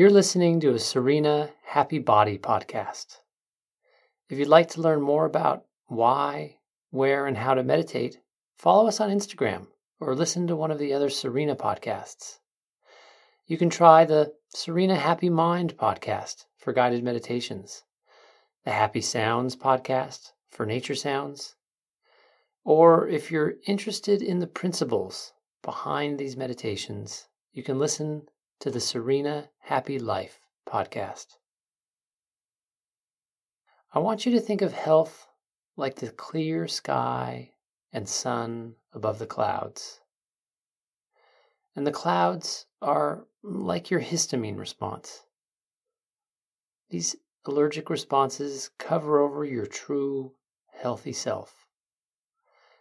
You're listening to a Serena Happy Body podcast. If you'd like to learn more about why, where, and how to meditate, follow us on Instagram or listen to one of the other Serena podcasts. You can try the Serena Happy Mind podcast for guided meditations, the Happy Sounds podcast for nature sounds, or if you're interested in the principles behind these meditations, you can listen to the Serena Happy Life podcast. I want you to think of health like the clear sky and sun above the clouds. And the clouds are like your histamine response. These allergic responses cover over your true healthy self.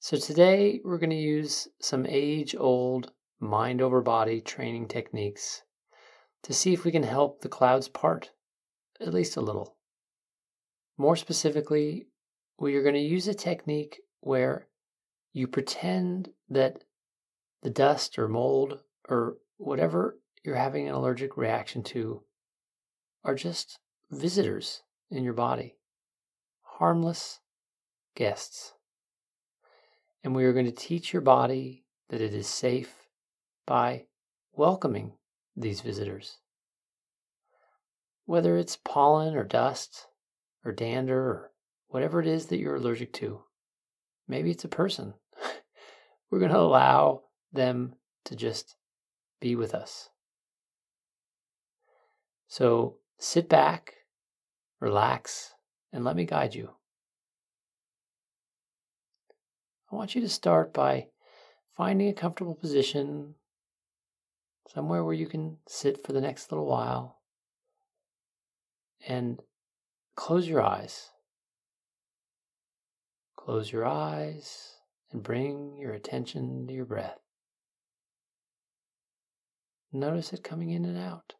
So today we're going to use some age-old mind over body training techniques to see if we can help the clouds part, at least a little. More specifically, we are going to use a technique where you pretend that the dust or mold or whatever you're having an allergic reaction to are just visitors in your body, harmless guests. And we are going to teach your body that it is safe by welcoming these visitors. Whether it's pollen or dust or dander or whatever it is that you're allergic to, maybe it's a person. We're going to allow them to just be with us. So sit back, relax, and let me guide you. I want you to start by finding a comfortable position, somewhere where you can sit for the next little while, and close your eyes. Close your eyes and bring your attention to your breath. Notice it coming in and out.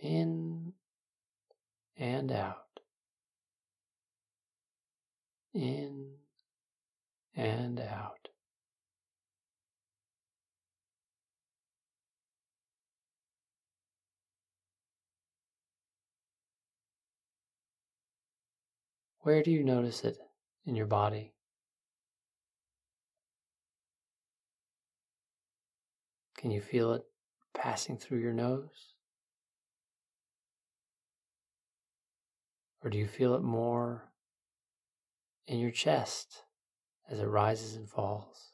In and out. In and out. Where do you notice it in your body? Can you feel it passing through your nose? Or do you feel it more in your chest as it rises and falls?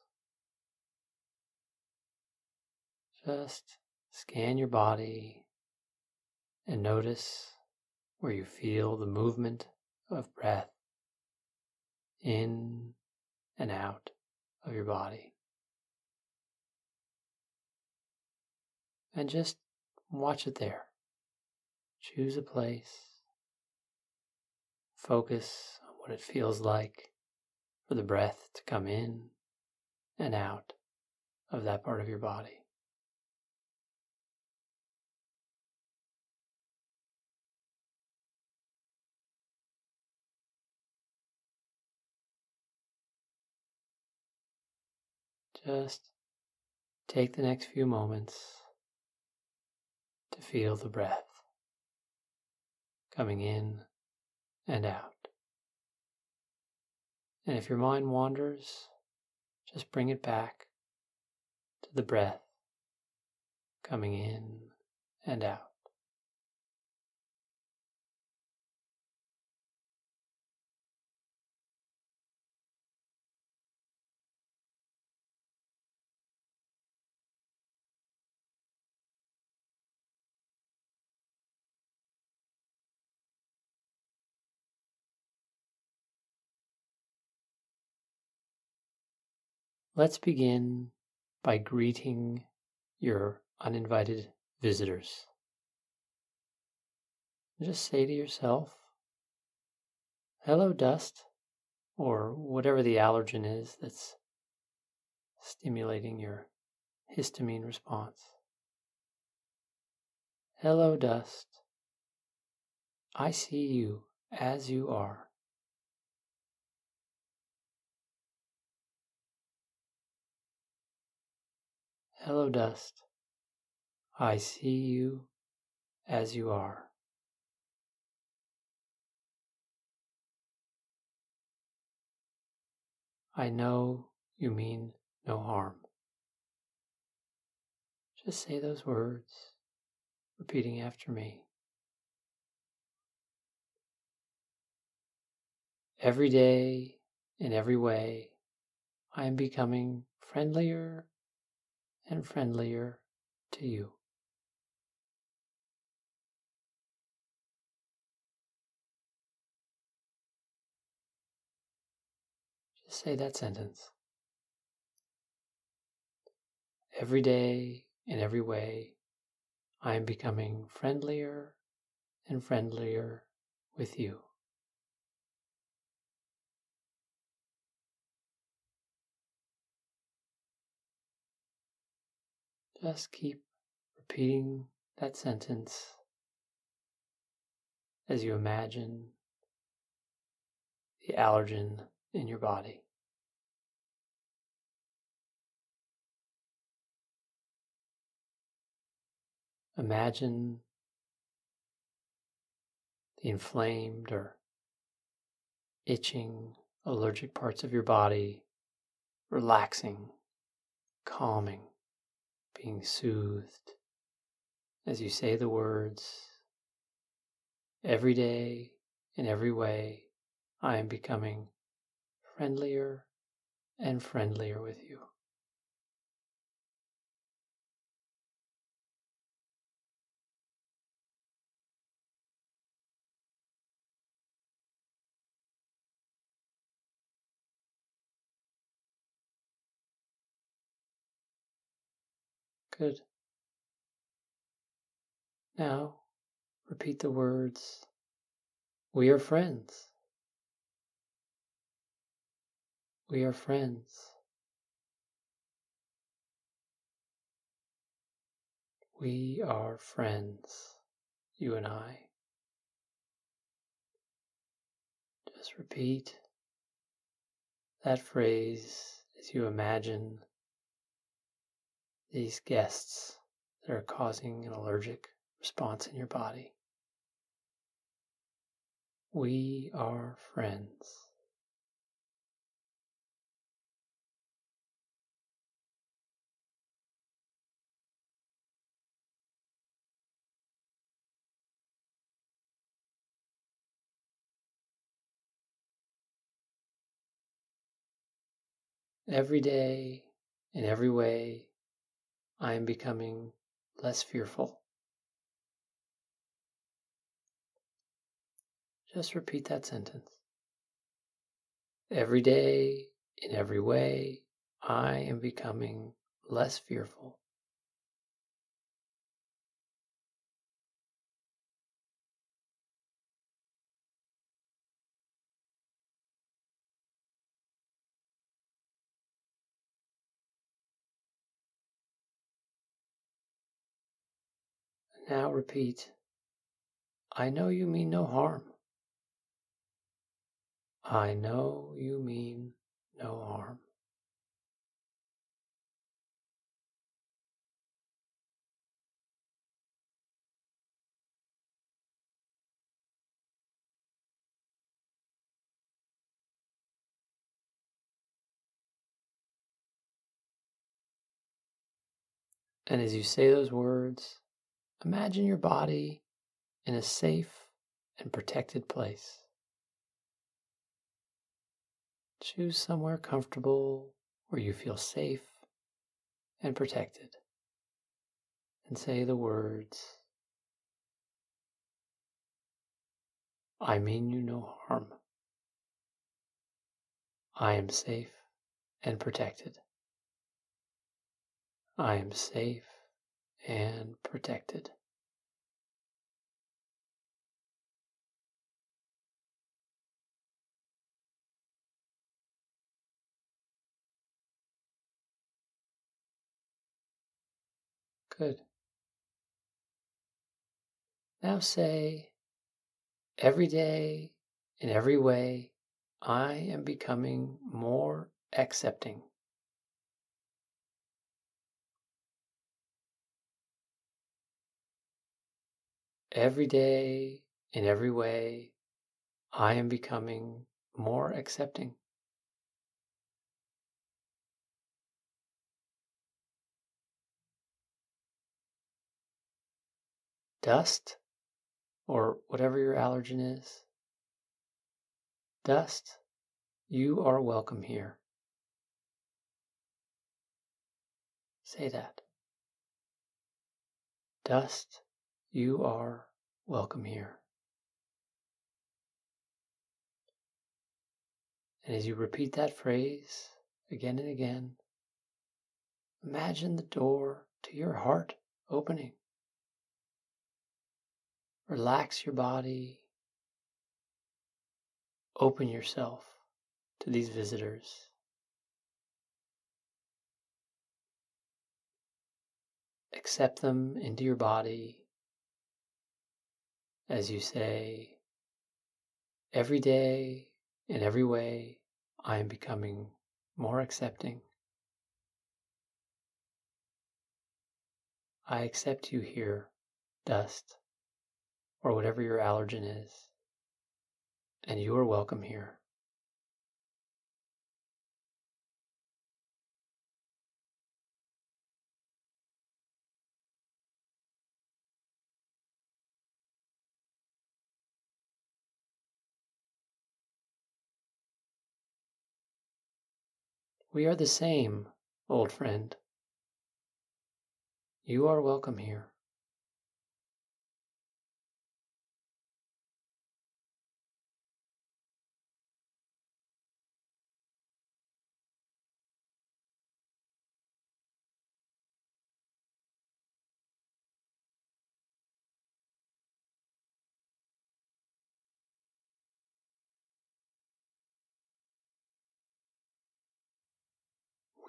Just scan your body and notice where you feel the movement of breath in and out of your body. And just watch it there. Choose a place. Focus on what it feels like for the breath to come in and out of that part of your body. Just take the next few moments to feel the breath coming in and out. And if your mind wanders, just bring it back to the breath coming in and out. Let's begin by greeting your uninvited visitors. Just say to yourself, "Hello, dust," or whatever the allergen is that's stimulating your histamine response. "Hello, dust. I see you as you are. Hello, dust. I see you as you are. I know you mean no harm. Just say those words, repeating after me. Every day, in every way, I am becoming friendlier and friendlier to you. Just say that sentence. Every day, in every way, I am becoming friendlier and friendlier with you. Just keep repeating that sentence as you imagine the allergen in your body. Imagine the inflamed or itching allergic parts of your body relaxing, calming, being soothed as you say the words, every day, in every way, I am becoming friendlier and friendlier with you. Good. Now, repeat the words, we are friends. We are friends. We are friends, you and I. Just repeat that phrase as you imagine these guests that are causing an allergic response in your body. We are friends. Every day, in every way, I am becoming less fearful. Just repeat that sentence. Every day, in every way, I am becoming less fearful. Now repeat, I know you mean no harm. I know you mean no harm. And as you say those words, imagine your body in a safe and protected place. Choose somewhere comfortable where you feel safe and protected. And say the words, I mean you no harm. I am safe and protected. I am safe and protected. Good. Now say, every day, in every way, I am becoming more accepting. Every day, in every way, I am becoming more accepting. Dust, or whatever your allergen is, dust, you are welcome here. Say that. Dust, you are welcome here. And as you repeat that phrase again and again, imagine the door to your heart opening. Relax your body. Open yourself to these visitors. Accept them into your body as you say, every day, in every way, I am becoming more accepting. I accept you here, dust, or whatever your allergen is, and you are welcome here. We are the same, old friend. You are welcome here.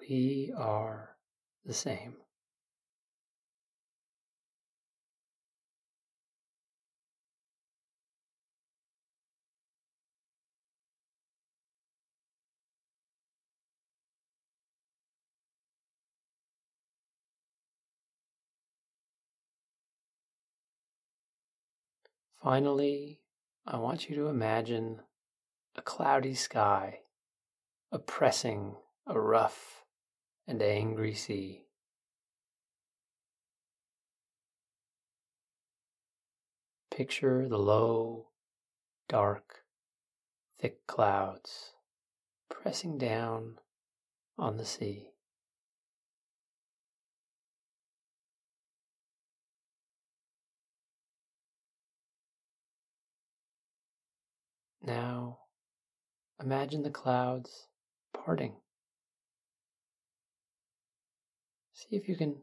We are the same. Finally, I want you to imagine a cloudy sky oppressing a rough and angry sea. Picture the low, dark, thick clouds pressing down on the sea. Now, imagine the clouds parting. See if you can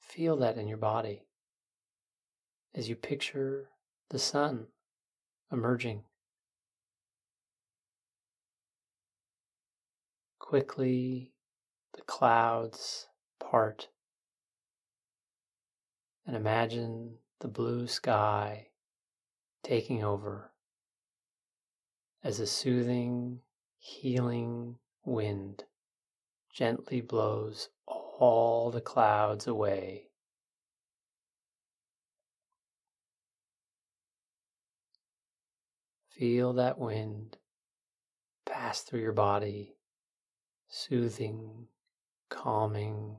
feel that in your body as you picture the sun emerging. Quickly, the clouds part, and imagine the blue sky taking over as a soothing, healing wind gently blows all the clouds away. Feel that wind pass through your body, soothing, calming,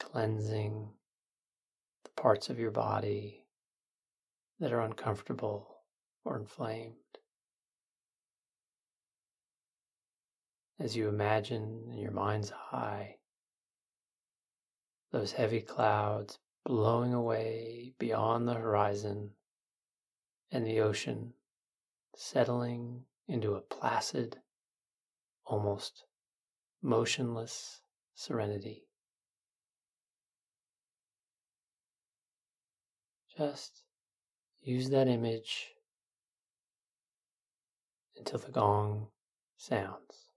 cleansing the parts of your body that are uncomfortable or inflamed. As you imagine in your mind's eye, those heavy clouds blowing away beyond the horizon and the ocean settling into a placid, almost motionless serenity. Just use that image until the gong sounds.